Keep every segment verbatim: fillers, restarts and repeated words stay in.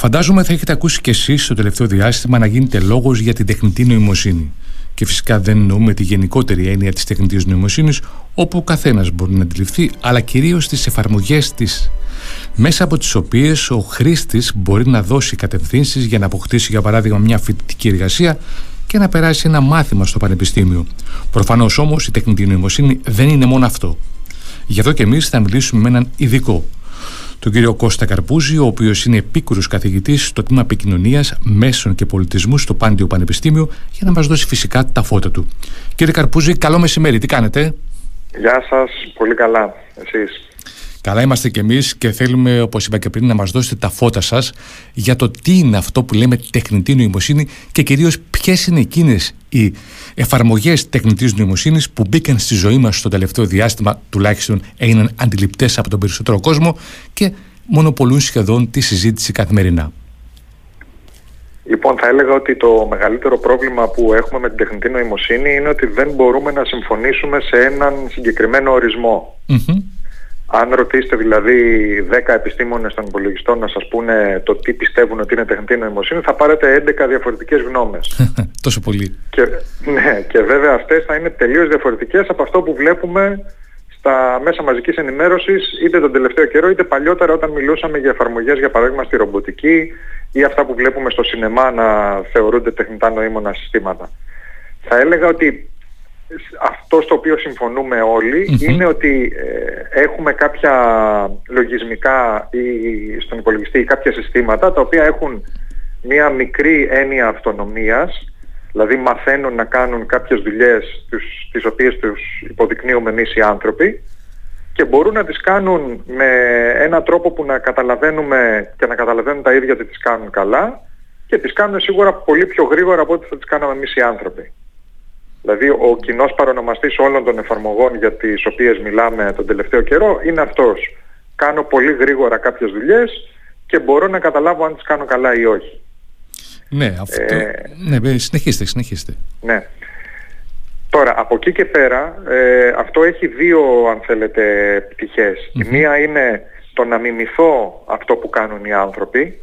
Φαντάζομαι θα έχετε ακούσει κι εσείς στο τελευταίο διάστημα να γίνεται λόγος για την τεχνητή νοημοσύνη. Και φυσικά δεν εννοούμε τη γενικότερη έννοια της τεχνητής νοημοσύνης, όπου ο καθένας μπορεί να αντιληφθεί, αλλά κυρίως τις εφαρμογές της, μέσα από τις οποίες ο χρήστης μπορεί να δώσει κατευθύνσεις για να αποκτήσει, για παράδειγμα, μια φοιτητική εργασία και να περάσει ένα μάθημα στο πανεπιστήμιο. Προφανώς όμως η τεχνητή νοημοσύνη δεν είναι μόνο αυτό. Γι' αυτό και εμείς θα μιλήσουμε με έναν ειδικό, τον κύριο Κώστα Καρπούζη, ο οποίος είναι επίκουρος καθηγητής στο τμήμα Επικοινωνίας, Μέσων και Πολιτισμού στο Πάντειο Πανεπιστήμιο, για να μας δώσει φυσικά τα φώτα του. Κύριε Καρπούζη, καλό μεσημέρι, τι κάνετε? Γεια σας, πολύ καλά, εσείς? Καλά είμαστε κι εμείς και θέλουμε, όπως είπα και πριν, να μας δώσετε τα φώτα σας για το τι είναι αυτό που λέμε τεχνητή νοημοσύνη και κυρίως ποιες είναι εκείνες οι εφαρμογές τεχνητής νοημοσύνης που μπήκαν στη ζωή μας στο τελευταίο διάστημα, τουλάχιστον έγιναν αντιληπτές από τον περισσότερο κόσμο και μονοπολούν σχεδόν τη συζήτηση καθημερινά. Λοιπόν, θα έλεγα ότι το μεγαλύτερο πρόβλημα που έχουμε με την τεχνητή νοημοσύνη είναι ότι δεν μπορούμε να συμφωνήσουμε σε έναν συγκεκριμένο ορισμό. Mm-hmm. Αν ρωτήσετε δηλαδή δέκα επιστήμονες των υπολογιστών να σας πούνε το τι πιστεύουν ότι είναι τεχνητή νοημοσύνη, θα πάρετε έντεκα διαφορετικές γνώμες. Τόσο πολύ. Και, ναι, και βέβαια αυτές θα είναι τελείως διαφορετικές από αυτό που βλέπουμε στα μέσα μαζικής ενημέρωσης, είτε τον τελευταίο καιρό είτε παλιότερα, όταν μιλούσαμε για εφαρμογές, για παράδειγμα στη ρομποτική, ή αυτά που βλέπουμε στο σινεμά να θεωρούνται τεχνητά νοήμωνα συστήματα. Θα έλεγα ότι αυτό στο οποίο συμφωνούμε όλοι mm-hmm. είναι ότι ε, έχουμε κάποια λογισμικά ή, στον υπολογιστή ή κάποια συστήματα τα οποία έχουν μία μικρή έννοια αυτονομίας, δηλαδή μαθαίνουν να κάνουν κάποιες δουλειές τους, τις οποίες τους υποδεικνύουμε εμείς οι άνθρωποι, και μπορούν να τις κάνουν με έναν τρόπο που να καταλαβαίνουμε και να καταλαβαίνουν τα ίδια ότι τις κάνουν καλά, και τις κάνουν σίγουρα πολύ πιο γρήγορα από ό,τι θα τις κάναμε εμείς οι άνθρωποι. Δηλαδή ο κοινός παρονομαστής όλων των εφαρμογών για τις οποίες μιλάμε τον τελευταίο καιρό είναι αυτός. Κάνω πολύ γρήγορα κάποιες δουλειές και μπορώ να καταλάβω αν τις κάνω καλά ή όχι. Ναι, αυτό... Ε... ναι, συνεχίστε, συνεχίστε. Ναι. Τώρα, από εκεί και πέρα, ε, αυτό έχει δύο, αν θέλετε, πτυχές. Mm-hmm. Η μία είναι το να μιμηθώ αυτό που κάνουν οι άνθρωποι,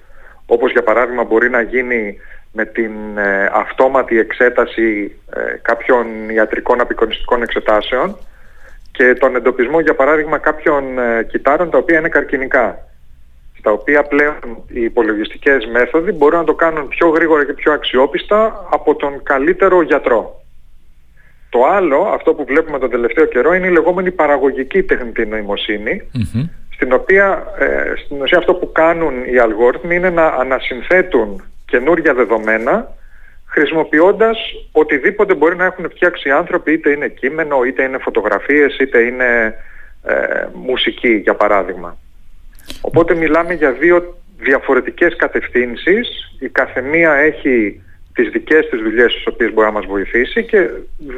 όπως για παράδειγμα μπορεί να γίνει με την ε, αυτόματη εξέταση ε, κάποιων ιατρικών απεικονιστικών εξετάσεων και τον εντοπισμό, για παράδειγμα, κάποιων ε, κυττάρων τα οποία είναι καρκινικά, στα οποία πλέον οι υπολογιστικές μέθοδοι μπορούν να το κάνουν πιο γρήγορα και πιο αξιόπιστα από τον καλύτερο γιατρό. Το άλλο, αυτό που βλέπουμε τον τελευταίο καιρό, είναι η λεγόμενη παραγωγική τεχνητή νοημοσύνη, mm-hmm. στην οποία ε, στην ουσία αυτό που κάνουν οι αλγόριθμοι είναι να ανασυνθέτουν καινούρια δεδομένα, χρησιμοποιώντας οτιδήποτε μπορεί να έχουν φτιάξει οι άνθρωποι, είτε είναι κείμενο, είτε είναι φωτογραφίες, είτε είναι ε, μουσική, για παράδειγμα. Οπότε μιλάμε για δύο διαφορετικές κατευθύνσεις, η καθεμία έχει τις δικές της δουλειές στις οποίες μπορεί να μας βοηθήσει και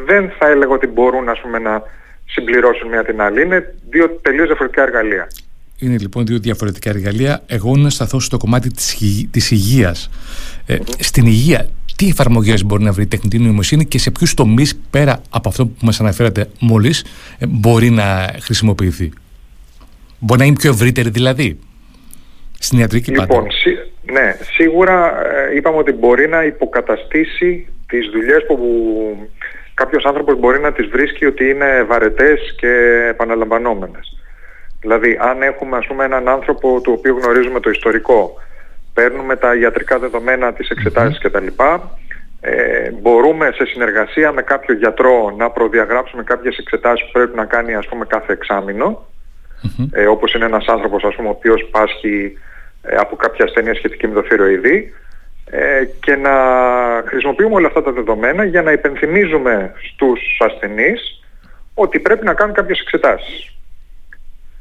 δεν θα έλεγα ότι μπορούν, ας πούμε, να συμπληρώσουν μία την άλλη. Είναι δύο τελείως διαφορετικά εργαλεία. Είναι λοιπόν δύο διαφορετικά εργαλεία. Εγώ να σταθώ στο κομμάτι της, της υγείας. Ε, στην υγεία, τι εφαρμογές μπορεί να βρει η τεχνητή νοημοσύνη και σε ποιους τομείς, πέρα από αυτό που μας αναφέρατε μόλις, μπορεί να χρησιμοποιηθεί? Μπορεί να είναι πιο ευρύτερη δηλαδή, στην ιατρική πάντα? Λοιπόν, σί, ναι, σίγουρα είπαμε ότι μπορεί να υποκαταστήσει τις δουλειές που κάποιος άνθρωπος μπορεί να τις βρίσκει ότι είναι βαρετές και επαναλαμβανόμενες. Δηλαδή, αν έχουμε, ας πούμε, έναν άνθρωπο του οποίου γνωρίζουμε το ιστορικό, παίρνουμε τα ιατρικά δεδομένα, τις εξετάσεις κτλ, ε, μπορούμε σε συνεργασία με κάποιο γιατρό να προδιαγράψουμε κάποιες εξετάσεις που πρέπει να κάνει, ας πούμε, κάθε εξάμηνο, ε, όπως είναι ένας άνθρωπος, ας πούμε, ο οποίος πάσχει ε, από κάποια ασθένεια σχετική με το θηροειδή, ε, και να χρησιμοποιούμε όλα αυτά τα δεδομένα για να υπενθυμίζουμε στους ασθενείς ότι πρέπει να κάνουν κάποιες εξετάσεις.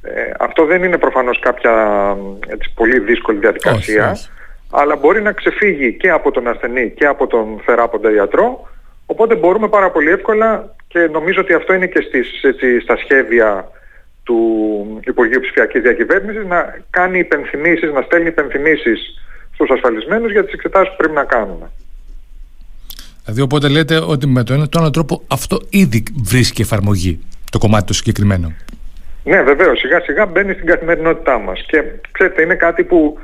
Ε, αυτό δεν είναι προφανώς κάποια έτσι, πολύ δύσκολη διαδικασία, όχι, όχι. αλλά μπορεί να ξεφύγει και από τον ασθενή και από τον θεράποντα ιατρό, οπότε μπορούμε πάρα πολύ εύκολα, και νομίζω ότι αυτό είναι και στις, έτσι, στα σχέδια του Υπουργείου Ψηφιακής Διακυβέρνησης, να κάνει υπενθυμίσεις, να στέλνει υπενθυμίσεις στους ασφαλισμένους για τις εξετάσεις που πρέπει να κάνουμε. Δηλαδή, οπότε λέτε ότι με τον ένα τρόπο αυτό ήδη βρίσκει εφαρμογή, το κομμάτι το συγκεκριμένο? Ναι, βεβαίως, σιγά σιγά μπαίνει στην καθημερινότητά μας και ξέρετε, είναι κάτι που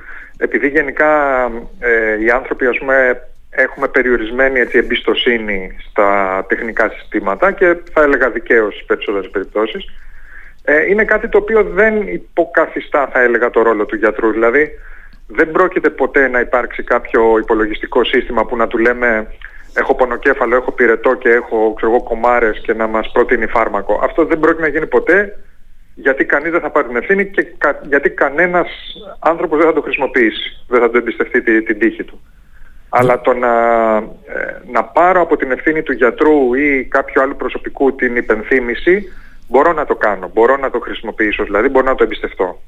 επειδή γενικά ε, οι άνθρωποι, ας πούμε, έχουμε περιορισμένη έτσι, εμπιστοσύνη στα τεχνικά συστήματα και θα έλεγα δικαίως στις περισσότερες περιπτώσεις, ε, είναι κάτι το οποίο δεν υποκαθιστά, θα έλεγα, το ρόλο του γιατρού. Δηλαδή, δεν πρόκειται ποτέ να υπάρξει κάποιο υπολογιστικό σύστημα που να του λέμε έχω πονοκέφαλο, έχω πυρετό και έχω ξέρω, κομμάρες και να μας προτείνει φάρμακο. Αυτό δεν πρόκειται να γίνει ποτέ, γιατί κανείς δεν θα πάρει την ευθύνη και κα, γιατί κανένας άνθρωπος δεν θα το χρησιμοποιήσει, δεν θα το εμπιστευτεί την, την τύχη του. Αλλά το να, να πάρω από την ευθύνη του γιατρού ή κάποιου άλλου προσωπικού την υπενθύμηση, μπορώ να το κάνω, μπορώ να το χρησιμοποιήσω, δηλαδή μπορώ να το εμπιστευτώ.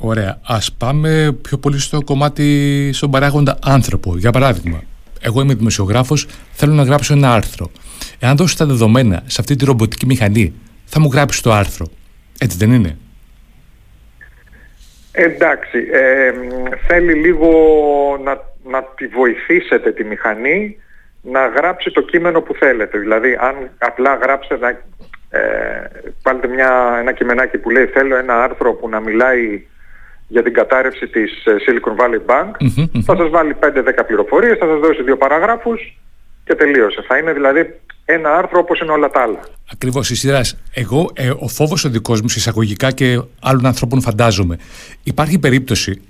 Ωραία. Ας πάμε πιο πολύ στο κομμάτι, στον παράγοντα άνθρωπο. Για παράδειγμα, εγώ είμαι δημοσιογράφος, θέλω να γράψω ένα άρθρο. Εάν δώσω τα δεδομένα σε αυτή τη ρομποτική μηχανή, θα μου γράψει το άρθρο. Έτσι δεν είναι? Εντάξει. Ε, θέλει λίγο να, να τη βοηθήσετε τη μηχανή να γράψει το κείμενο που θέλετε. Δηλαδή, αν απλά γράψετε ένα, ε, βάλετε μια, ένα κειμενάκι που λέει θέλω ένα άρθρο που να μιλάει για την κατάρρευση της Silicon Valley Bank, mm-hmm, mm-hmm. θα σας βάλει πέντε δέκα πληροφορίες, θα σας δώσει δύο παραγράφους και τελείωσε. Θα είναι δηλαδή ένα άρθρο όπως είναι όλα τα άλλα. Ακριβώς, η σειρά. Εγώ, ε, ο φόβος ο δικός μου, εισαγωγικά και άλλων ανθρώπων φαντάζομαι, υπάρχει περίπτωση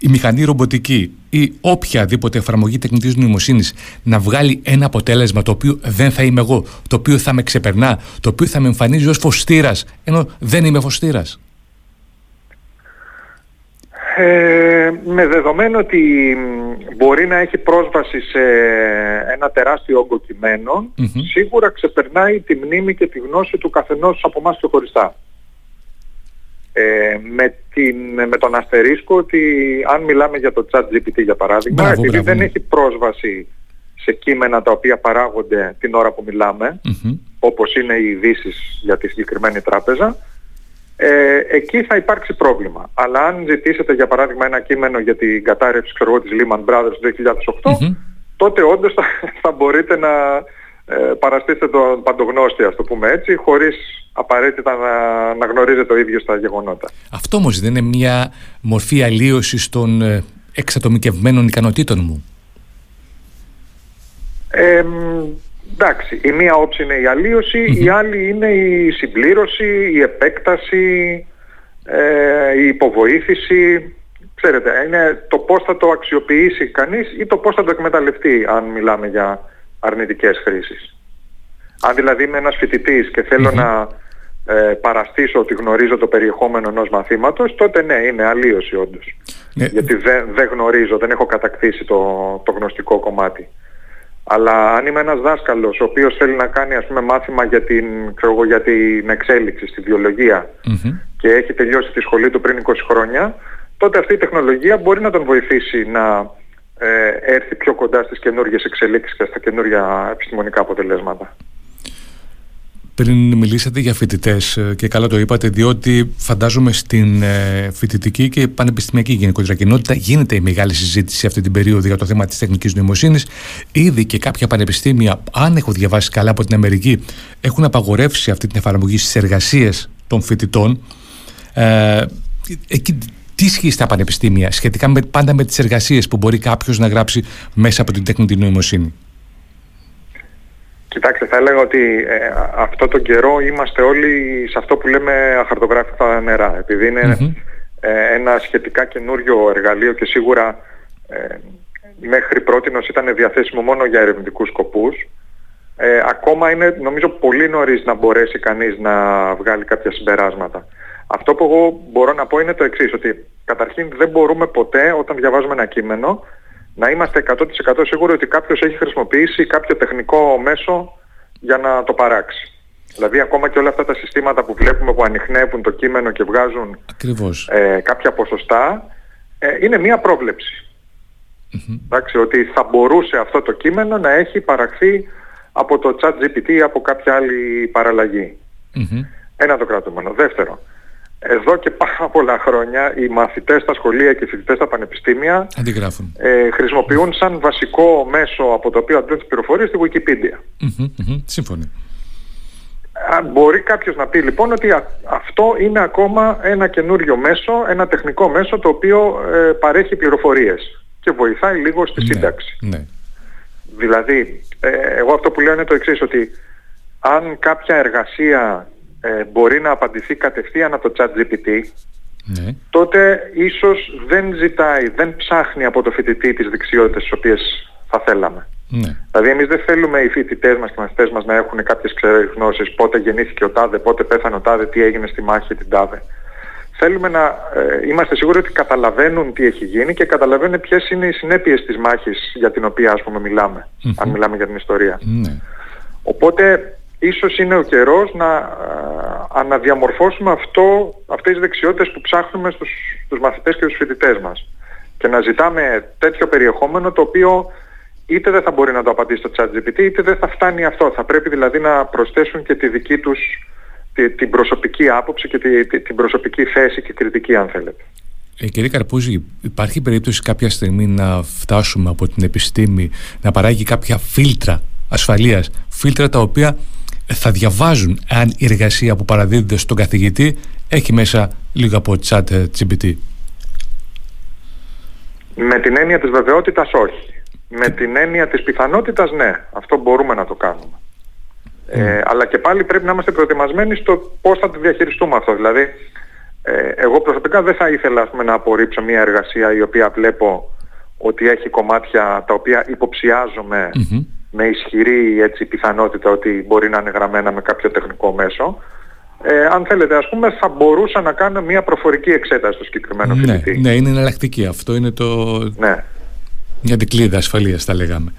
η μηχανή ρομποτική ή οποιαδήποτε εφαρμογή τεχνητής νοημοσύνης να βγάλει ένα αποτέλεσμα το οποίο δεν θα είμαι εγώ, το οποίο θα με ξεπερνά, το οποίο θα με εμφανίζει ως φωστήρας, ενώ δεν είμαι φωστήρας? Ε, με δεδομένο ότι μπορεί να έχει πρόσβαση σε ένα τεράστιο όγκο κειμένων, mm-hmm. σίγουρα ξεπερνάει τη μνήμη και τη γνώση του καθενός από εμάς ξεχωριστά. Ε, με, την, με τον αστερίσκο ότι αν μιλάμε για το ChatGPT για παράδειγμα, μπράβο, επειδή μπράβο. δεν έχει πρόσβαση σε κείμενα τα οποία παράγονται την ώρα που μιλάμε, mm-hmm. όπως είναι οι ειδήσεις για τη συγκεκριμένη τράπεζα, Ε, εκεί θα υπάρξει πρόβλημα. Αλλά αν ζητήσετε για παράδειγμα ένα κείμενο για την κατάρρευση ξέρω, της Lehman Brothers του δύο χιλιάδες οκτώ, mm-hmm. τότε όντως θα, θα μπορείτε να ε, παραστήσετε τον παντογνώστη, ας το πούμε έτσι, χωρίς απαραίτητα να, να γνωρίζετε το ίδιο στα γεγονότα. Αυτό όμως δεν είναι μια μορφή αλλίωσης των ε, εξατομικευμένων ικανοτήτων μου? Ε, Εντάξει, η μία όψη είναι η αλλίωση, mm-hmm. η άλλη είναι η συμπλήρωση, η επέκταση, ε, η υποβοήθηση. Ξέρετε, είναι το πώς θα το αξιοποιήσει κανείς ή το πώς θα το εκμεταλλευτεί αν μιλάμε για αρνητικές χρήσεις. Αν δηλαδή είμαι ένας φοιτητής και θέλω mm-hmm. να ε, παραστήσω ότι γνωρίζω το περιεχόμενο ενός μαθήματος, τότε ναι, είναι αλλίωση όντως. Mm-hmm. Γιατί δεν, δεν γνωρίζω, δεν έχω κατακτήσει το, το γνωστικό κομμάτι. Αλλά αν είμαι ένας δάσκαλος ο οποίος θέλει να κάνει ας πούμε, μάθημα για την, ξέρω, για την εξέλιξη στη βιολογία mm-hmm. και έχει τελειώσει τη σχολή του πριν είκοσι χρόνια, τότε αυτή η τεχνολογία μπορεί να τον βοηθήσει να ε, έρθει πιο κοντά στις καινούργιες εξελίξεις και στα καινούργια επιστημονικά αποτελέσματα. Πριν μιλήσατε για φοιτητές και καλά το είπατε, διότι φαντάζομαι στην φοιτητική και πανεπιστημιακή γενικότερα κοινότητα γίνεται η μεγάλη συζήτηση αυτή την περίοδο για το θέμα της τεχνικής νοημοσύνης. Ήδη και κάποια πανεπιστήμια, αν έχω διαβάσει καλά από την Αμερική, έχουν απαγορεύσει αυτή την εφαρμογή στις εργασίες των φοιτητών. Ε, εκεί, τι ισχύει στα πανεπιστήμια σχετικά με, πάντα με τις εργασίες που μπορεί κάποιος να γράψει μέσα από την τεχνητή νοημοσύνη? Κοιτάξτε, θα έλεγα ότι ε, αυτό τον καιρό είμαστε όλοι σε αυτό που λέμε αχαρτογράφητα νερά, επειδή είναι mm-hmm. ε, ένα σχετικά καινούριο εργαλείο και σίγουρα ε, μέχρι πρότινος ήταν διαθέσιμο μόνο για ερευνητικούς σκοπούς. Ε, ακόμα είναι νομίζω πολύ νωρίς να μπορέσει κανείς να βγάλει κάποια συμπεράσματα. Αυτό που εγώ μπορώ να πω είναι το εξής, ότι καταρχήν δεν μπορούμε ποτέ όταν διαβάζουμε ένα κείμενο να είμαστε εκατό τοις εκατό σίγουροι ότι κάποιος έχει χρησιμοποιήσει κάποιο τεχνικό μέσο για να το παράξει. Δηλαδή ακόμα και όλα αυτά τα συστήματα που βλέπουμε που ανιχνεύουν το κείμενο και βγάζουν ε, κάποια ποσοστά, ε, είναι μία πρόβλεψη. Mm-hmm. Εντάξει, ότι θα μπορούσε αυτό το κείμενο να έχει παραχθεί από το ChatGPT ή από κάποια άλλη παραλλαγή. Mm-hmm. Ένα το κρατούμενο. Δεύτερο. Εδώ και πάρα πολλά χρόνια οι μαθητές στα σχολεία και οι φοιτητές στα πανεπιστήμια ε, χρησιμοποιούν σαν βασικό μέσο από το οποίο αντλούν τις πληροφορίες τη Wikipedia. Mm-hmm, mm-hmm, Σύμφωνοι. Μπορεί κάποιος να πει λοιπόν ότι αυτό είναι ακόμα ένα καινούριο μέσο, ένα τεχνικό μέσο το οποίο ε, παρέχει πληροφορίες και βοηθάει λίγο στη σύνταξη. Ναι, ναι. Δηλαδή, ε, εγώ αυτό που λέω είναι το εξής, ότι αν κάποια εργασία ε, μπορεί να απαντηθεί κατευθείαν από το ChatGPT, ναι, τότε ίσως δεν ζητάει, δεν ψάχνει από το φοιτητή τις δεξιότητες τις οποίες θα θέλαμε. Ναι. Δηλαδή, εμείς δεν θέλουμε οι φοιτητές μας και οι μαθητές μας να έχουν κάποιες ξερές γνώσεις, πότε γεννήθηκε ο τάδε, πότε πέθανε ο τάδε, τι έγινε στη μάχη την τάδε. Θέλουμε να ε, είμαστε σίγουροι ότι καταλαβαίνουν τι έχει γίνει και καταλαβαίνουν ποιες είναι οι συνέπειες της μάχης για την οποία, ας πούμε, μιλάμε, mm-hmm. αν μιλάμε για την ιστορία. Ναι. Οπότε, ίσως είναι ο καιρός να α, αναδιαμορφώσουμε αυτό, αυτές τις δεξιότητες που ψάχνουμε στους, στους μαθητές και στους φοιτητές μας και να ζητάμε τέτοιο περιεχόμενο το οποίο είτε δεν θα μπορεί να το απαντήσει το ChatGPT, είτε δεν θα φτάνει αυτό. Θα πρέπει δηλαδή να προσθέσουν και τη δική τους τη, την προσωπική άποψη και τη, τη, την προσωπική θέση και κριτική, αν θέλετε. Ε, κύριε Καρπούζη, υπάρχει περίπτωση κάποια στιγμή να φτάσουμε από την επιστήμη να παράγει κάποια φίλτρα ασφαλείας, φίλτρα τα οποία θα διαβάζουν αν η εργασία που παραδίδεται στον καθηγητή έχει μέσα λίγο από ChatGPT? Με την έννοια της βεβαιότητας, όχι. Με την έννοια της πιθανότητας, ναι, αυτό μπορούμε να το κάνουμε. Mm. Ε, αλλά και πάλι πρέπει να είμαστε προετοιμασμένοι στο πώς θα το διαχειριστούμε αυτό. Δηλαδή, ε, εγώ προσωπικά δεν θα ήθελα, ας πούμε, να απορρίψω μια εργασία η οποία βλέπω ότι έχει κομμάτια τα οποία υποψιάζομαι mm-hmm. με ισχυρή, έτσι, πιθανότητα ότι μπορεί να είναι γραμμένα με κάποιο τεχνικό μέσο. Ε, αν θέλετε, ας πούμε, θα μπορούσα να κάνω μια προφορική εξέταση στο συγκεκριμένο ναι, φοιτητή. Ναι, είναι εναλλακτική. Αυτό είναι το... Ναι. Μια δικλείδα ασφαλείας, τα λέγαμε.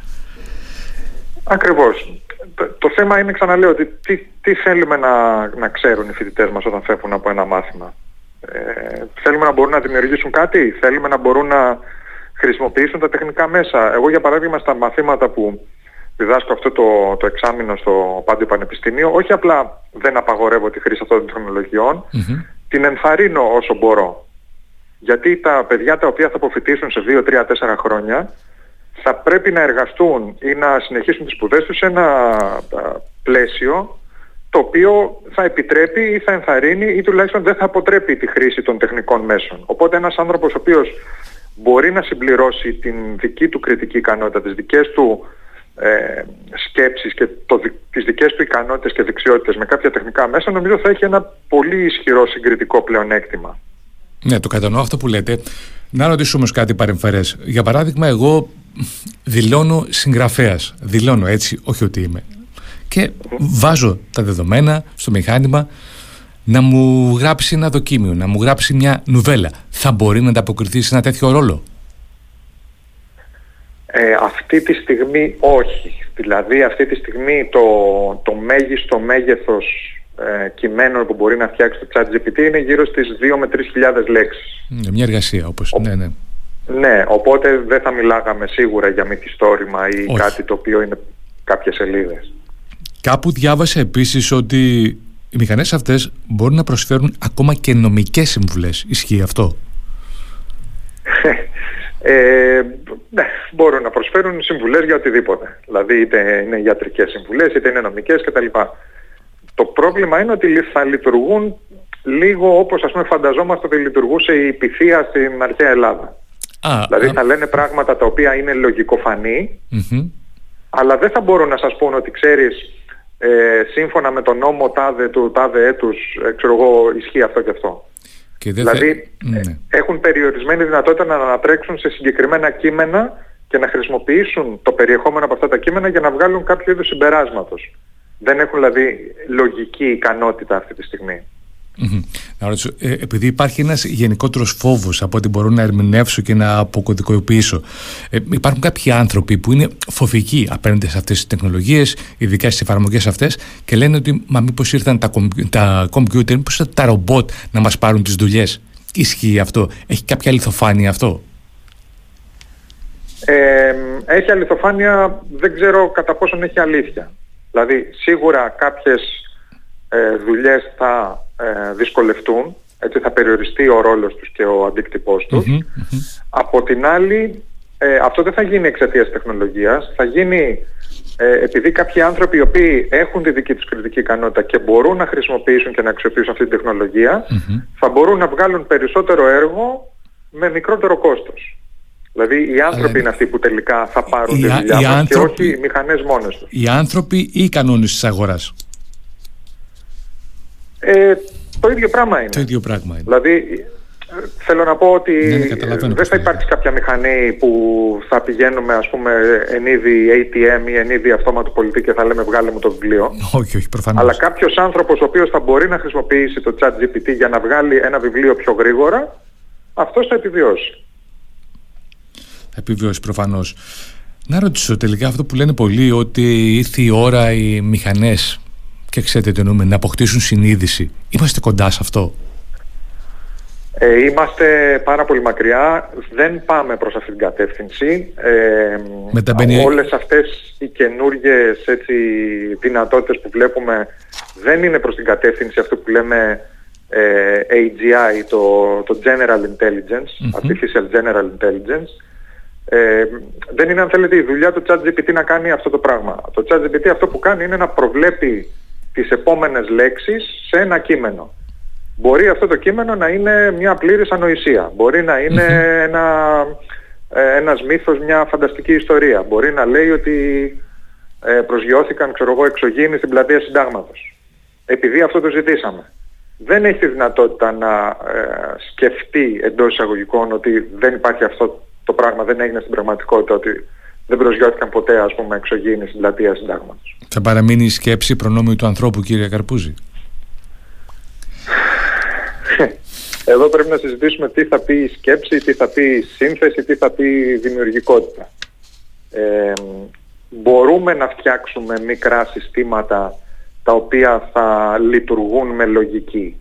Ακριβώς. Το, το θέμα είναι, ξαναλέω, ότι τι, τι θέλουμε να, να ξέρουν οι φοιτητές μας όταν φεύγουν από ένα μάθημα. Ε, θέλουμε να μπορούν να δημιουργήσουν κάτι, θέλουμε να μπορούν να χρησιμοποιήσουν τα τεχνικά μέσα. Εγώ, για παράδειγμα, στα μαθήματα που διδάσκω αυτό το, το εξάμηνο στο Πάντειο Πανεπιστήμιο, όχι απλά δεν απαγορεύω τη χρήση αυτών των τεχνολογιών, mm-hmm. την ενθαρρύνω όσο μπορώ. Γιατί τα παιδιά τα οποία θα αποφοιτήσουν σε δύο, τρία, τέσσερα χρόνια θα πρέπει να εργαστούν ή να συνεχίσουν τις σπουδές τους σε ένα πλαίσιο το οποίο θα επιτρέπει ή θα ενθαρρύνει ή τουλάχιστον δεν θα αποτρέπει τη χρήση των τεχνικών μέσων. Οπότε ένας άνθρωπος ο οποίος μπορεί να συμπληρώσει την δική του κριτική ικανότητα, τις δικές του ε, σκέψεις και το, τις δικές του ικανότητες και δεξιότητες με κάποια τεχνικά μέσα, νομίζω θα έχει ένα πολύ ισχυρό συγκριτικό πλεονέκτημα. Ναι, το κατανοώ αυτό που λέτε. Να ρωτήσω όμως κάτι παρεμφερές. Για παράδειγμα, εγώ δηλώνω συγγραφέας. Δηλώνω έτσι, όχι ότι είμαι. Και βάζω τα δεδομένα στο μηχάνημα να μου γράψει ένα δοκίμιο, να μου γράψει μια νουβέλα. Θα μπορεί να ανταποκριθεί σε ένα τέτοιο ρόλο? Ε, αυτή τη στιγμή όχι. Δηλαδή, αυτή τη στιγμή το, το μέγιστο μέγεθος κειμένων που μπορεί να φτιάξει το ChatGPT είναι γύρω στις δύο με τρεις χιλιάδες λέξεις. Μια εργασία όπως. Ο... Ναι, ναι. ναι, οπότε δεν θα μιλάγαμε σίγουρα για μυθιστόρημα ή όχι, κάτι το οποίο είναι κάποιες σελίδες. Κάπου διάβασα επίσης ότι οι μηχανές αυτές μπορούν να προσφέρουν ακόμα και νομικές συμβουλές. Ισχύει αυτό? Ε, ναι, μπορούν να προσφέρουν συμβουλές για οτιδήποτε. Δηλαδή είτε είναι ιατρικές συμβουλές, είτε είναι νομικές κτλ. Το πρόβλημα είναι ότι θα λειτουργούν λίγο όπως, ας πούμε, φανταζόμαστε ότι λειτουργούσε η πυθία στην αρχαία Ελλάδα. Α, δηλαδή α... θα λένε πράγματα τα οποία είναι λογικοφανή, mm-hmm. αλλά δεν θα μπορούν να σας πούν ότι, ξέρεις, ε, σύμφωνα με τον νόμο τάδε του τάδε έτους, ε, ξέρω εγώ, ισχύει αυτό και αυτό. Και δηλαδή θα... ε, ναι. έχουν περιορισμένη δυνατότητα να ανατρέξουν σε συγκεκριμένα κείμενα και να χρησιμοποιήσουν το περιεχόμενο από αυτά τα κείμενα για να βγάλουν κάποιο είδους συμπεράσματος. Δεν έχουν δηλαδή λογική ικανότητα αυτή τη στιγμή. Mm-hmm. Να ρωτήσω, ε, επειδή υπάρχει ένας γενικότερος φόβος από ό,τι μπορώ να ερμηνεύσω και να αποκωδικοποιήσω, ε, υπάρχουν κάποιοι άνθρωποι που είναι φοβικοί απέναντι σε αυτές τις τεχνολογίες, ειδικά στις εφαρμογές αυτές, και λένε ότι μα μήπως ήρθαν τα, κομπι, τα κομπιούτερ, μήπως ήρθαν τα ρομπότ να μας πάρουν τις δουλειές. Ισχύει αυτό? Έχει κάποια αληθοφάνεια αυτό? Ε, έχει αληθοφάνεια, δεν ξέρω κατά πόσον έχει αλήθεια. Δηλαδή σίγουρα κάποιες ε, δουλειές θα ε, δυσκολευτούν, έτσι θα περιοριστεί ο ρόλος τους και ο αντίκτυπός τους. Mm-hmm, mm-hmm. Από την άλλη, ε, αυτό δεν θα γίνει εξαιτίας τεχνολογίας, θα γίνει Ε, επειδή κάποιοι άνθρωποι οι οποίοι έχουν τη δική τους κριτική ικανότητα και μπορούν να χρησιμοποιήσουν και να αξιοποιήσουν αυτή την τεχνολογία, mm-hmm. θα μπορούν να βγάλουν περισσότερο έργο με μικρότερο κόστος. Δηλαδή οι άνθρωποι Αλλά... είναι αυτοί που τελικά θα πάρουν οι, τη δουλειά μας άνθρωποι... και όχι οι μηχανές μόνες τους. Οι άνθρωποι ή οι κανόνες της αγοράς? Ε, το ίδιο πράγμα είναι. Το ίδιο πράγμα είναι. Δηλαδή... Θέλω να πω ότι ναι, δεν θα υπάρξει κάποια μηχανή που θα πηγαίνουμε, ας πούμε, εν είδη έι τι εμ ή εν είδη αυτόματου πολιτή και θα λέμε βγάλε μου το βιβλίο. Όχι, όχι, προφανώς. Αλλά κάποιος άνθρωπος ο οποίος θα μπορεί να χρησιμοποιήσει το ChatGPT για να βγάλει ένα βιβλίο πιο γρήγορα, αυτός θα επιβιώσει. Θα επιβιώσει προφανώς. Να ρωτήσω τελικά αυτό που λένε πολλοί, ότι ήρθε η ώρα οι μηχανές, και ξέρετε τι εννοούμε, να αποκτήσουν συνείδηση. Είμαστε κοντά σε αυτό? Ε, είμαστε πάρα πολύ μακριά, δεν πάμε προς αυτή την κατεύθυνση. Ε, όλες αυτές οι καινούργιες έτσι, δυνατότητες που βλέπουμε δεν είναι προς την κατεύθυνση αυτό που λέμε ε, έι τζι άι, το, το General Intelligence, mm-hmm. Artificial General Intelligence. Ε, δεν είναι, αν θέλετε, η δουλειά του ChatGPT να κάνει αυτό το πράγμα. Το ChatGPT αυτό που κάνει είναι να προβλέπει τις επόμενες λέξεις σε ένα κείμενο. Μπορεί αυτό το κείμενο να είναι μια πλήρης ανοησία, μπορεί να είναι mm-hmm. ένα, ένας μύθος, μια φανταστική ιστορία, μπορεί να λέει ότι ε, προσγειώθηκαν, ξέρω εγώ, εξωγήινοι στην πλατεία Συντάγματος, επειδή αυτό το ζητήσαμε. Δεν έχει τη δυνατότητα να ε, σκεφτεί εντός εισαγωγικών ότι δεν υπάρχει αυτό το πράγμα, δεν έγινε στην πραγματικότητα, ότι δεν προσγειώθηκαν ποτέ, ας πούμε, εξωγήινοι στην πλατεία Συντάγματος. Θα παραμείνει η σκέψη προνόμιο του ανθρώπου, κύριε Καρπούζη? Εδώ πρέπει να συζητήσουμε τι θα πει η σκέψη, τι θα πει η σύνθεση, τι θα πει η δημιουργικότητα. Ε, μπορούμε να φτιάξουμε μικρά συστήματα τα οποία θα λειτουργούν με λογική.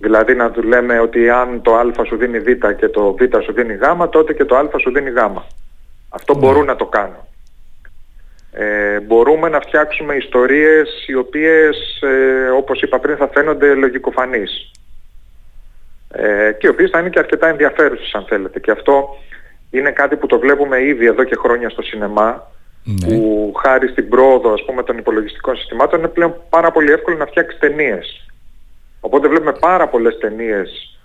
Δηλαδή να του λέμε ότι αν το α σου δίνει β και το β σου δίνει γ, τότε και το α σου δίνει γ. Αυτό μπορούν να το κάνουν. Ε, μπορούμε να φτιάξουμε ιστορίες οι οποίες, ε, όπως είπα πριν, θα φαίνονται λογικοφανείς. Και οι οποίες θα είναι και αρκετά ενδιαφέρουσες, αν θέλετε. Και αυτό είναι κάτι που το βλέπουμε ήδη εδώ και χρόνια στο σινεμά, ναι. που χάρη στην πρόοδο, ας πούμε, των υπολογιστικών συστημάτων είναι πλέον πάρα πολύ εύκολο να φτιάξει ταινίες. Οπότε βλέπουμε πάρα πολλές ταινίες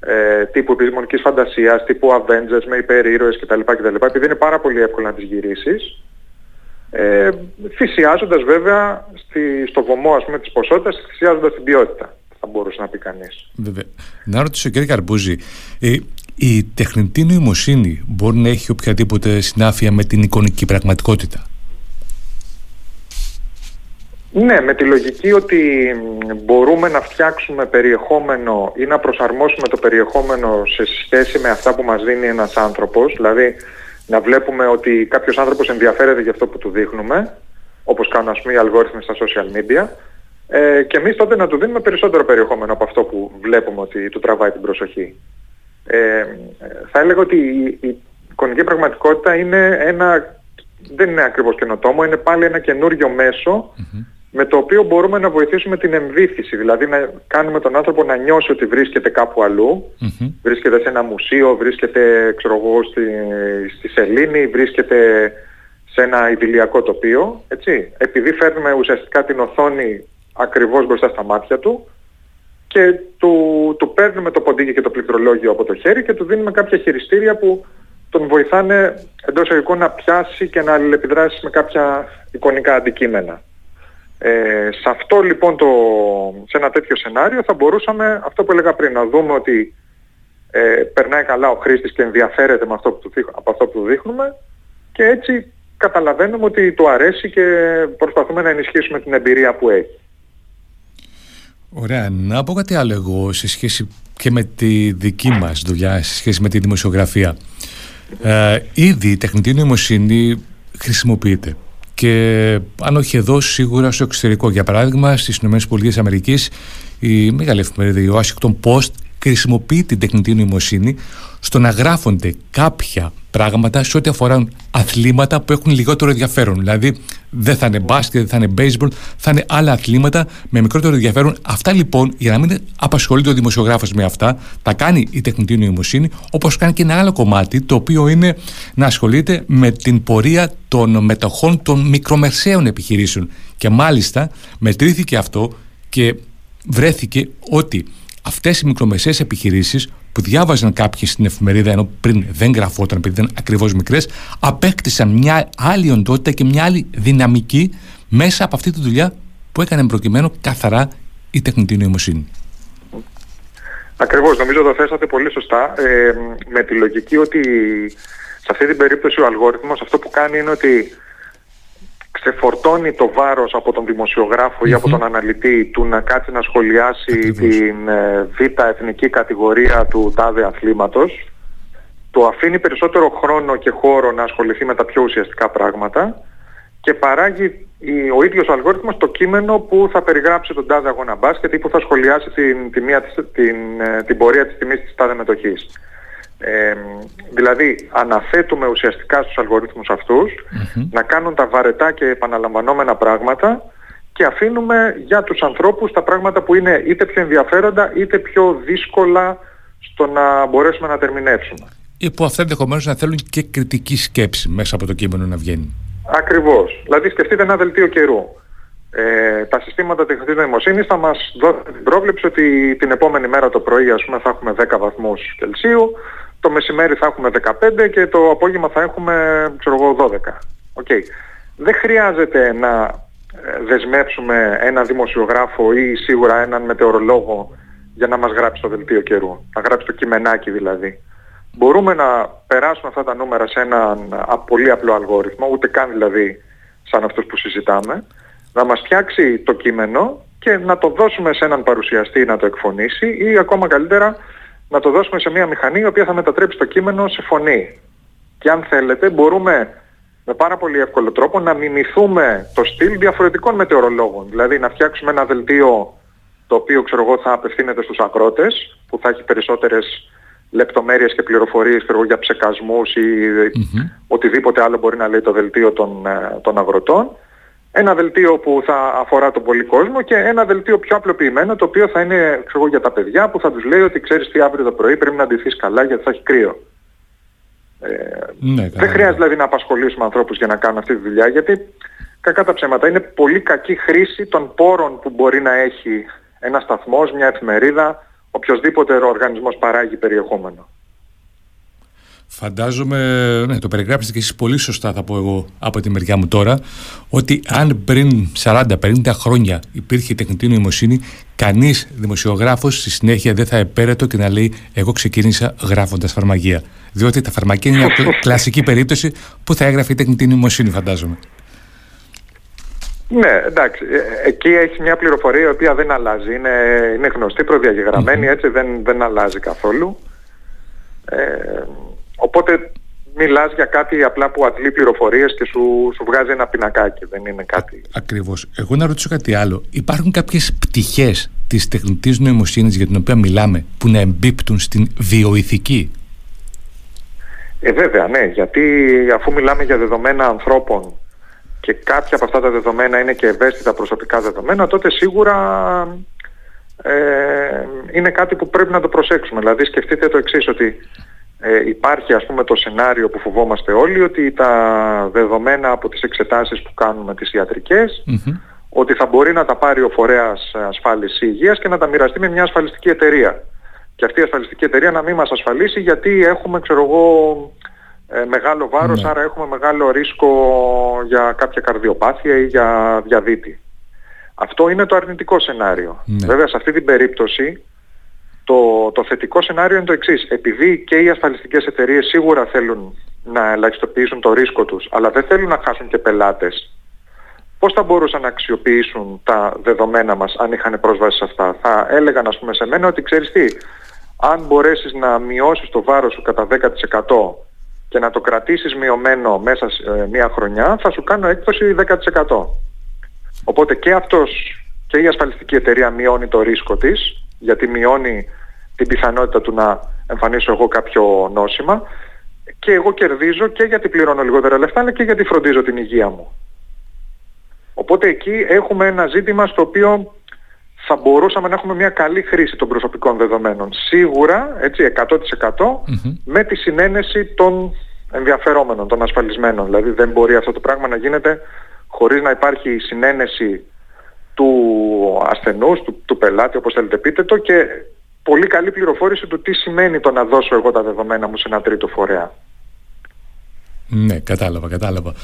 ε, τύπου επιστημονικής φαντασίας, τύπου Avengers με υπερήρωες κτλ, κτλ. Επειδή είναι πάρα πολύ εύκολο να τις γυρίσεις, ε, θυσιάζοντας βέβαια στη, στο βωμό, ας πούμε, της ποσότητας, θυσιάζοντας την ποιότητα. Μπορούσε να πει κανείς. Βέβαια. Να ρωτήσω, κύριε Καρπούζη, ε, η τεχνητή νοημοσύνη μπορεί να έχει οποιαδήποτε συνάφεια με την εικονική πραγματικότητα? Ναι, με τη λογική ότι μπορούμε να φτιάξουμε περιεχόμενο ή να προσαρμόσουμε το περιεχόμενο σε σχέση με αυτά που μας δίνει ένας άνθρωπος. Δηλαδή να βλέπουμε ότι κάποιος άνθρωπος ενδιαφέρεται για αυτό που του δείχνουμε, όπως κάνουν, ας πούμε, οι αλγόριθμοι στα social media, Ε, και εμείς τότε να του δίνουμε περισσότερο περιεχόμενο από αυτό που βλέπουμε ότι του τραβάει την προσοχή. Ε, θα έλεγα ότι η, η εικονική πραγματικότητα είναι ένα, δεν είναι ακριβώς καινοτόμο, είναι πάλι ένα καινούριο μέσο mm-hmm. με το οποίο μπορούμε να βοηθήσουμε την εμβύθιση, δηλαδή να κάνουμε τον άνθρωπο να νιώσει ότι βρίσκεται κάπου αλλού, mm-hmm. βρίσκεται σε ένα μουσείο, βρίσκεται, ξέρω εγώ, στη, στη Σελήνη, βρίσκεται σε ένα ιδηλιακό τοπίο, έτσι, επειδή φέρνουμε ουσιαστικά την οθόνη ακριβώς μπροστά στα μάτια του και του, του παίρνουμε το ποντίκι και το πληκτρολόγιο από το χέρι και του δίνουμε κάποια χειριστήρια που τον βοηθάνε, εντός εγγικών, να πιάσει και να αλληλεπιδράσει με κάποια εικονικά αντικείμενα. Ε, σε αυτό λοιπόν, το, σε ένα τέτοιο σενάριο θα μπορούσαμε, αυτό που έλεγα πριν, να δούμε ότι ε, περνάει καλά ο χρήστης και ενδιαφέρεται με αυτό που του, από αυτό που του δείχνουμε και έτσι καταλαβαίνουμε ότι του αρέσει και προσπαθούμε να ενισχύσουμε την εμπειρία που έχει. Ωραία. Να πω κάτι άλλο εγώ σε σχέση και με τη δική μας δουλειά, σε σχέση με τη δημοσιογραφία. Ε, ήδη η τεχνητή νοημοσύνη χρησιμοποιείται. Και αν όχι εδώ, σίγουρα στο εξωτερικό. Για παράδειγμα, στις ΗΠΑ, η μεγάλη εφημερίδα, η Washington Post, χρησιμοποιεί την τεχνητή νοημοσύνη στο να γράφονται κάποια πράγματα σε ό,τι αφορά αθλήματα που έχουν λιγότερο ενδιαφέρον. Δηλαδή, δεν θα είναι μπάσκετ, δεν θα είναι baseball, θα είναι άλλα αθλήματα με μικρότερο ενδιαφέρον. Αυτά λοιπόν, για να μην απασχολείται ο δημοσιογράφος με αυτά, τα κάνει η τεχνητή νοημοσύνη, όπως κάνει και ένα άλλο κομμάτι, το οποίο είναι να ασχολείται με την πορεία των μετοχών των μικρομεσαίων επιχειρήσεων. Και μάλιστα μετρήθηκε αυτό και βρέθηκε ότι αυτές οι μικρομεσαίες επιχειρήσεις που διάβαζαν κάποιοι στην εφημερίδα, ενώ πριν δεν γραφόταν επειδή ήταν ακριβώς μικρές, απέκτησαν μια άλλη οντότητα και μια άλλη δυναμική μέσα από αυτή τη δουλειά που έκανε προκειμένου καθαρά η τεχνητή νοημοσύνη. Ακριβώς, νομίζω το θέσατε πολύ σωστά, ε, με τη λογική ότι σε αυτή την περίπτωση ο αλγόριθμος αυτό που κάνει είναι ότι ξεφορτώνει το βάρος από τον δημοσιογράφο mm-hmm. ή από τον αναλυτή του να κάτσει να σχολιάσει Ακριβώς. την ε, β' εθνική κατηγορία του τάδε αθλήματος, το αφήνει περισσότερο χρόνο και χώρο να ασχοληθεί με τα πιο ουσιαστικά πράγματα και παράγει η, ο ίδιος ο αλγόριθμος το κείμενο που θα περιγράψει τον τάδε αγώνα μπάσκετ ή που θα σχολιάσει την, την, την, την πορεία της τιμής της τάδε μετοχής. Ε, δηλαδή αναθέτουμε ουσιαστικά στους αλγορίθμους αυτούς mm-hmm. να κάνουν τα βαρετά και επαναλαμβανόμενα πράγματα και αφήνουμε για τους ανθρώπους τα πράγματα που είναι είτε πιο ενδιαφέροντα είτε πιο δύσκολα στο να μπορέσουμε να τερμινεύσουμε. Ή που αυτά ενδεχομένως να θέλουν και κριτική σκέψη μέσα από το κείμενο να βγαίνει. Ακριβώς. Δηλαδή σκεφτείτε ένα δελτίο καιρού. Ε, τα συστήματα τεχνητής νοημοσύνης θα μας δώσουν την πρόβλεψη ότι την επόμενη μέρα το πρωί, ας πούμε, θα έχουμε δέκα βαθμούς Κελσίου, το μεσημέρι θα έχουμε δεκαπέντε και το απόγευμα θα έχουμε, ξέρω εγώ, δώδεκα. Okay. Δεν χρειάζεται να δεσμεύσουμε ένα δημοσιογράφο ή σίγουρα έναν μετεωρολόγο για να μας γράψει το δελτίο καιρού, να γράψει το κειμενάκι δηλαδή. Μπορούμε να περάσουμε αυτά τα νούμερα σε έναν πολύ απλό αλγόριθμο, ούτε καν δηλαδή σαν αυτούς που συζητάμε, να μας φτιάξει το κείμενο και να το δώσουμε σε έναν παρουσιαστή να το εκφωνήσει ή ακόμα καλύτερα να το δώσουμε σε μια μηχανή η οποία θα μετατρέψει το κείμενο σε φωνή. Και αν θέλετε μπορούμε με πάρα πολύ εύκολο τρόπο να μιμηθούμε το στυλ διαφορετικών μετεωρολόγων. Δηλαδή να φτιάξουμε ένα δελτίο το οποίο, ξέρω εγώ, θα απευθύνεται στους ακρότες, που θα έχει περισσότερες λεπτομέρειες και πληροφορίες, ξέρω, για ψεκασμούς ή mm-hmm. οτιδήποτε άλλο μπορεί να λέει το δελτίο των, των αγροτών. Ένα δελτίο που θα αφορά τον πολύ κόσμο και ένα δελτίο πιο απλοποιημένο, το οποίο θα είναι, ξέρω, για τα παιδιά που θα τους λέει ότι ξέρεις τι, αύριο το πρωί πρέπει να ντυθείς καλά γιατί θα έχει κρύο. Ε, ναι, δεν καλά. Χρειάζεται δηλαδή να απασχολήσουμε ανθρώπους για να κάνουν αυτή τη δουλειά, γιατί κακά τα ψέματα είναι πολύ κακή χρήση των πόρων που μπορεί να έχει ένας σταθμός, μια εφημερίδα, οποιοδήποτε οργανισμός παράγει περιεχόμενο. Φαντάζομαι, ναι, το περιγράψετε και εσείς πολύ σωστά, θα πω εγώ από τη μεριά μου τώρα, ότι αν πριν σαράντα πενήντα χρόνια υπήρχε τεχνητή νοημοσύνη, κανείς δημοσιογράφος στη συνέχεια δεν θα επέρετο και να λέει εγώ ξεκίνησα γράφοντας φαρμακεία. Διότι τα φαρμακεία είναι μια κλασική περίπτωση που θα έγραφε η τεχνητή νοημοσύνη, φαντάζομαι. Ναι, εντάξει. Εκεί έχει μια πληροφορία η οποία δεν αλλάζει. Είναι, είναι γνωστή, προδιαγεγραμμένη, mm-hmm. έτσι δεν, δεν αλλάζει καθόλου. Ε, Οπότε μιλάς για κάτι απλά που αντλεί πληροφορίες και σου, σου βγάζει ένα πινακάκι, δεν είναι κάτι... Ακριβώς. Εγώ να ρωτήσω κάτι άλλο. Υπάρχουν κάποιες πτυχές της τεχνητής νοημοσύνης για την οποία μιλάμε που να εμπίπτουν στην βιοηθική? Ε, βέβαια, ναι. Γιατί αφού μιλάμε για δεδομένα ανθρώπων και κάποια από αυτά τα δεδομένα είναι και ευαίσθητα προσωπικά δεδομένα, τότε σίγουρα... Ε, είναι κάτι που πρέπει να το προσέξουμε. Δηλαδή σκεφτείτε το εξής, ότι... Ε, υπάρχει, ας πούμε, το σενάριο που φοβόμαστε όλοι, ότι τα δεδομένα από τις εξετάσεις που κάνουμε τις ιατρικές mm-hmm. ότι θα μπορεί να τα πάρει ο φορέας ασφάλισης υγείας και να τα μοιραστεί με μια ασφαλιστική εταιρεία και αυτή η ασφαλιστική εταιρεία να μην μας ασφαλίσει γιατί έχουμε, ξέρω εγώ, ε, μεγάλο βάρος mm-hmm. άρα έχουμε μεγάλο ρίσκο για κάποια καρδιοπάθεια ή για διαβήτη. Αυτό είναι το αρνητικό σενάριο. Mm-hmm. Βέβαια σε αυτή την περίπτωση Το, το θετικό σενάριο είναι το εξής. Επειδή και οι ασφαλιστικές εταιρείες σίγουρα θέλουν να ελαχιστοποιήσουν το ρίσκο τους, αλλά δεν θέλουν να χάσουν και πελάτες, πώς θα μπορούσαν να αξιοποιήσουν τα δεδομένα μας αν είχαν πρόσβαση σε αυτά? Θα έλεγαν, ας πούμε, σε μένα ότι ξέρεις τι, αν μπορέσεις να μειώσεις το βάρος σου κατά δέκα τοις εκατό και να το κρατήσεις μειωμένο μέσα σε ε, μία χρονιά, θα σου κάνω έκπτωση δέκα τοις εκατό. Οπότε και αυτός και η ασφαλιστική εταιρεία μειώνει το ρίσκο της, γιατί μειώνει την πιθανότητα του να εμφανίσω εγώ κάποιο νόσημα, και εγώ κερδίζω και γιατί πληρώνω λιγότερα λεφτά, αλλά και γιατί φροντίζω την υγεία μου. Οπότε εκεί έχουμε ένα ζήτημα στο οποίο θα μπορούσαμε να έχουμε μια καλή χρήση των προσωπικών δεδομένων. Σίγουρα, έτσι, εκατό τοις εκατό mm-hmm. με τη συνένεση των ενδιαφερόμενων, των ασφαλισμένων. Δηλαδή δεν μπορεί αυτό το πράγμα να γίνεται χωρίς να υπάρχει η συνένεση του ασθενούς, του, του πελάτη, όπως θέλετε πείτε το, και πολύ καλή πληροφόρηση του τι σημαίνει το να δώσω εγώ τα δεδομένα μου σε ένα τρίτο φορέα. Ναι, κατάλαβα, κατάλαβα.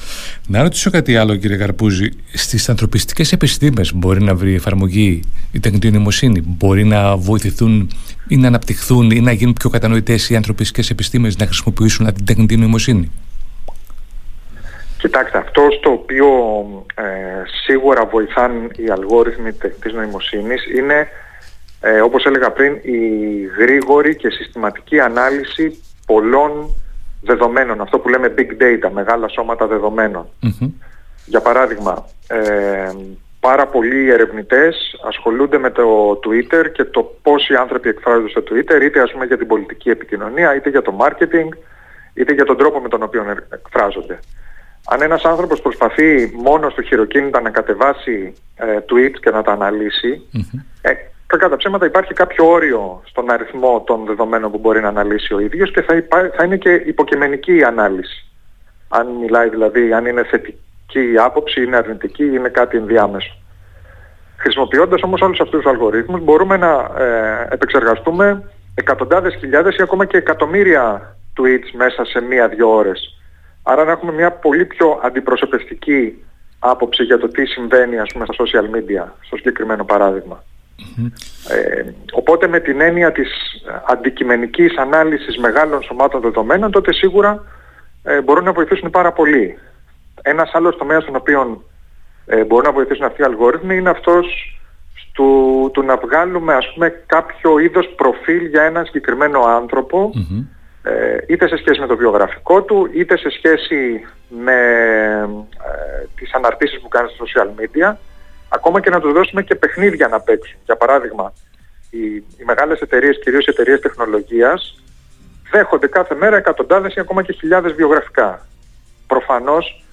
Να ρωτήσω κάτι άλλο, κύριε Καρπούζη. Στις ανθρωπιστικές επιστήμες μπορεί να βρει εφαρμογή η τεχνητή νοημοσύνη, μπορεί να βοηθηθούν ή να αναπτυχθούν ή να γίνουν πιο κατανοητές οι ανθρωπιστικές επιστήμες να χρησιμοποιήσουν την τεχνητή νοημοσύνη? Κοιτάξτε, αυτό στο οποίο ε, σίγουρα βοηθάν οι αλγόριθμοι τεχνητής νοημοσύνης είναι, ε, όπως έλεγα πριν, η γρήγορη και συστηματική ανάλυση πολλών δεδομένων, αυτό που λέμε big data, μεγάλα σώματα δεδομένων. Mm-hmm. Για παράδειγμα, ε, πάρα πολλοί ερευνητές ασχολούνται με το Twitter και το πώς οι άνθρωποι εκφράζονται στο Twitter, είτε ας πούμε για την πολιτική επικοινωνία, είτε για το marketing, είτε για τον τρόπο με τον οποίο εκφράζονται. Αν ένας άνθρωπος προσπαθεί μόνος του χειροκίνητα να κατεβάσει ε, tweets και να τα αναλύσει, mm-hmm. ε, κατά ψέματα υπάρχει κάποιο όριο στον αριθμό των δεδομένων που μπορεί να αναλύσει ο ίδιος και θα, υπά... θα είναι και υποκειμενική η ανάλυση. Αν μιλάει δηλαδή, αν είναι θετική η άποψη, είναι αρνητική, είναι κάτι ενδιάμεσο. Χρησιμοποιώντας όμως όλους αυτούς τους αλγορίθμους μπορούμε να ε, επεξεργαστούμε εκατοντάδες χιλιάδες ή ακόμα και εκατομμύρια tweets μέσα σε μία-δύο ώρες. Άρα να έχουμε μια πολύ πιο αντιπροσωπευτική άποψη για το τι συμβαίνει, ας πούμε, στα social media, στο συγκεκριμένο παράδειγμα. Mm-hmm. Ε, οπότε με την έννοια της αντικειμενικής ανάλυσης μεγάλων σωμάτων δεδομένων, τότε σίγουρα ε, μπορούν να βοηθήσουν πάρα πολύ. Ένας άλλος τομέας στον οποίο ε, μπορούν να βοηθήσουν αυτοί οι αλγόριθμοι είναι αυτός του, του να βγάλουμε, ας πούμε, κάποιο είδος προφίλ για έναν συγκεκριμένο άνθρωπο, mm-hmm. ε, είτε σε σχέση με το βιογραφικό του, είτε σε σχέση με ε, τις αναρτήσεις που κάνει στα social media. Ακόμα και να τους δώσουμε και παιχνίδια να παίξουν. Για παράδειγμα, οι, οι μεγάλες εταιρείες, κυρίως οι εταιρείες τεχνολογίας, δέχονται κάθε μέρα εκατοντάδες ή ακόμα και χιλιάδες βιογραφικά. Προφανώς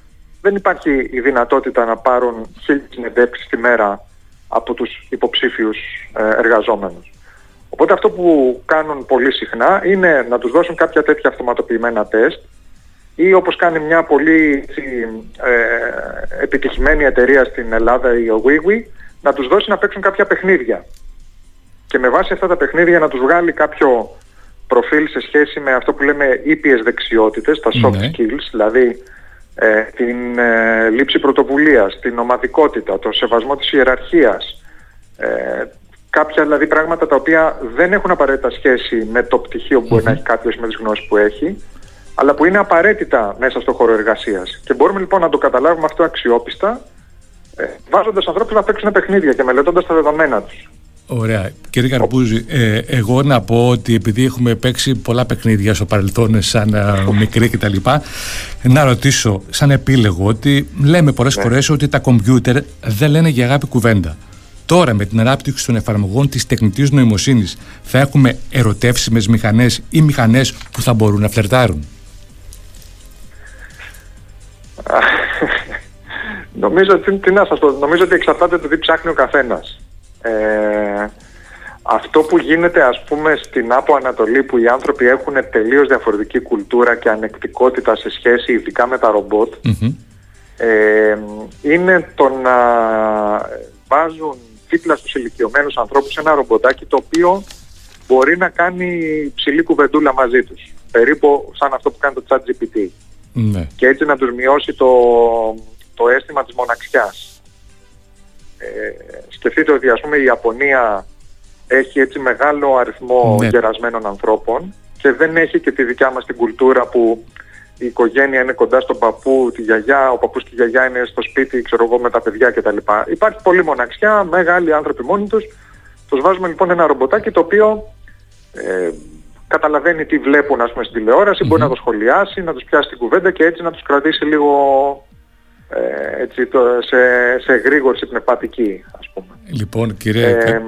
δεν υπάρχει η δυνατότητα να πάρουν χίλιες συνεντεύξεις τη μέρα από τους υποψήφιους εργαζόμενους. Οπότε αυτό που κάνουν πολύ συχνά είναι να τους δώσουν κάποια τέτοια αυτοματοποιημένα τεστ, ή όπως κάνει μια πολύ ε, επιτυχημένη εταιρεία στην Ελλάδα, η WiiWi, να τους δώσει να παίξουν κάποια παιχνίδια. Και με βάση αυτά τα παιχνίδια να τους βγάλει κάποιο προφίλ σε σχέση με αυτό που λέμε ήπιες δεξιότητες, τα soft ναι. skills, δηλαδή ε, την ε, λήψη πρωτοβουλίας, την ομαδικότητα, το σεβασμό της ιεραρχίας, ε, κάποια δηλαδή πράγματα τα οποία δεν έχουν απαραίτητα σχέση με το πτυχίο που mm-hmm. μπορεί να έχει κάποιος, με τις γνώσεις που έχει, αλλά που είναι απαραίτητα μέσα στο χώρο εργασίας. Και μπορούμε λοιπόν να το καταλάβουμε αυτό αξιόπιστα, βάζοντας ανθρώπους να παίξουν παιχνίδια και μελετώντας τα δεδομένα τους. Ωραία. Κύριε Καρπούζη, ε, εγώ να πω ότι επειδή έχουμε παίξει πολλά παιχνίδια στο παρελθόν, σαν μικρή κτλ., να ρωτήσω, σαν επίλογο, ότι λέμε πολλές yeah. φορές ότι τα κομπιούτερ δεν λένε για αγάπη κουβέντα. Τώρα, με την ανάπτυξη των εφαρμογών της τεχνητής νοημοσύνης, θα έχουμε ερωτεύσιμες μηχανές ή μηχανές που θα μπορούν να φλερτάρουν? νομίζω, τι, τι να σας πω, νομίζω ότι εξαρτάται το τι ψάχνει ο καθένας. Ε, αυτό που γίνεται, ας πούμε, στην Άπο Ανατολή, που οι άνθρωποι έχουν τελείως διαφορετική κουλτούρα και ανεκτικότητα σε σχέση ειδικά με τα ρομπότ, mm-hmm. ε, είναι το να βάζουν δίπλα στους ηλικιωμένους ανθρώπους ένα ρομποτάκι το οποίο μπορεί να κάνει ψηλή κουβεντούλα μαζί τους, περίπου σαν αυτό που κάνει το ChatGPT. Ναι. Και έτσι να τους μειώσει το, το αίσθημα της μοναξιάς. Ε, σκεφτείτε ότι, ας πούμε, η Ιαπωνία έχει έτσι μεγάλο αριθμό ναι. γερασμένων ανθρώπων και δεν έχει και τη δικιά μας την κουλτούρα που η οικογένεια είναι κοντά στον παππού, τη γιαγιά, ο παππούς και η γιαγιά είναι στο σπίτι, ξέρω εγώ, με τα παιδιά κτλ. Υπάρχει πολλή μοναξιά, μεγάλοι άνθρωποι μόνοι τους. Τους βάζουμε λοιπόν ένα ρομποτάκι το οποίο ε, καταλαβαίνει τι βλέπουν, ας πούμε, στην τηλεόραση, mm-hmm. μπορεί να το σχολιάσει, να τους πιάσει την κουβέντα και έτσι να τους κρατήσει λίγο ε, έτσι, το, σε, σε εγρήγορση πνευματική, ας πούμε. Λοιπόν, κύριε, ε,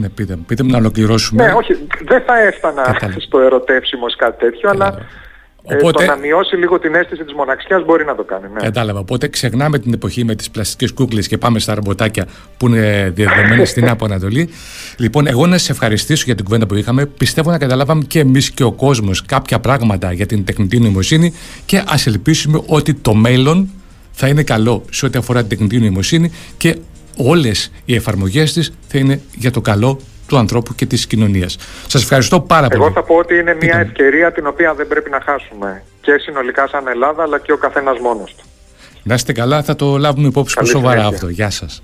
ναι, πείτε, πείτε μου να ολοκληρώσουμε. Ναι, όχι, δεν θα έφτανα Κατάλυ... στο ερωτεύσιμο κάτι τέτοιο, αλλά Οπότε, ε, το να μειώσει λίγο την αίσθηση της μοναξιάς μπορεί να το κάνει. Ναι. Κατάλαβα. Οπότε ξεχνάμε την εποχή με τις πλαστικές κούκλες και πάμε στα ρομποτάκια που είναι διαδεδομένες στην Άπο Ανατολή. Λοιπόν, εγώ να σε ευχαριστήσω για την κουβέντα που είχαμε. Πιστεύω να καταλάβαμε και εμείς και ο κόσμος κάποια πράγματα για την τεχνητή νοημοσύνη και ας ελπίσουμε ότι το μέλλον θα είναι καλό σε ό,τι αφορά την τεχνητή νοημοσύνη και όλες οι εφαρμογές της θα είναι για το καλό του ανθρώπου και της κοινωνίας. Σας ευχαριστώ πάρα πολύ. Εγώ θα πω ότι είναι μια Είτε. ευκαιρία την οποία δεν πρέπει να χάσουμε και συνολικά σαν Ελλάδα αλλά και ο καθένας μόνος του. Να είστε καλά, θα το λάβουμε υπόψη. Καλή σοβαρά συνέχεια. Αυτό. Γεια σας.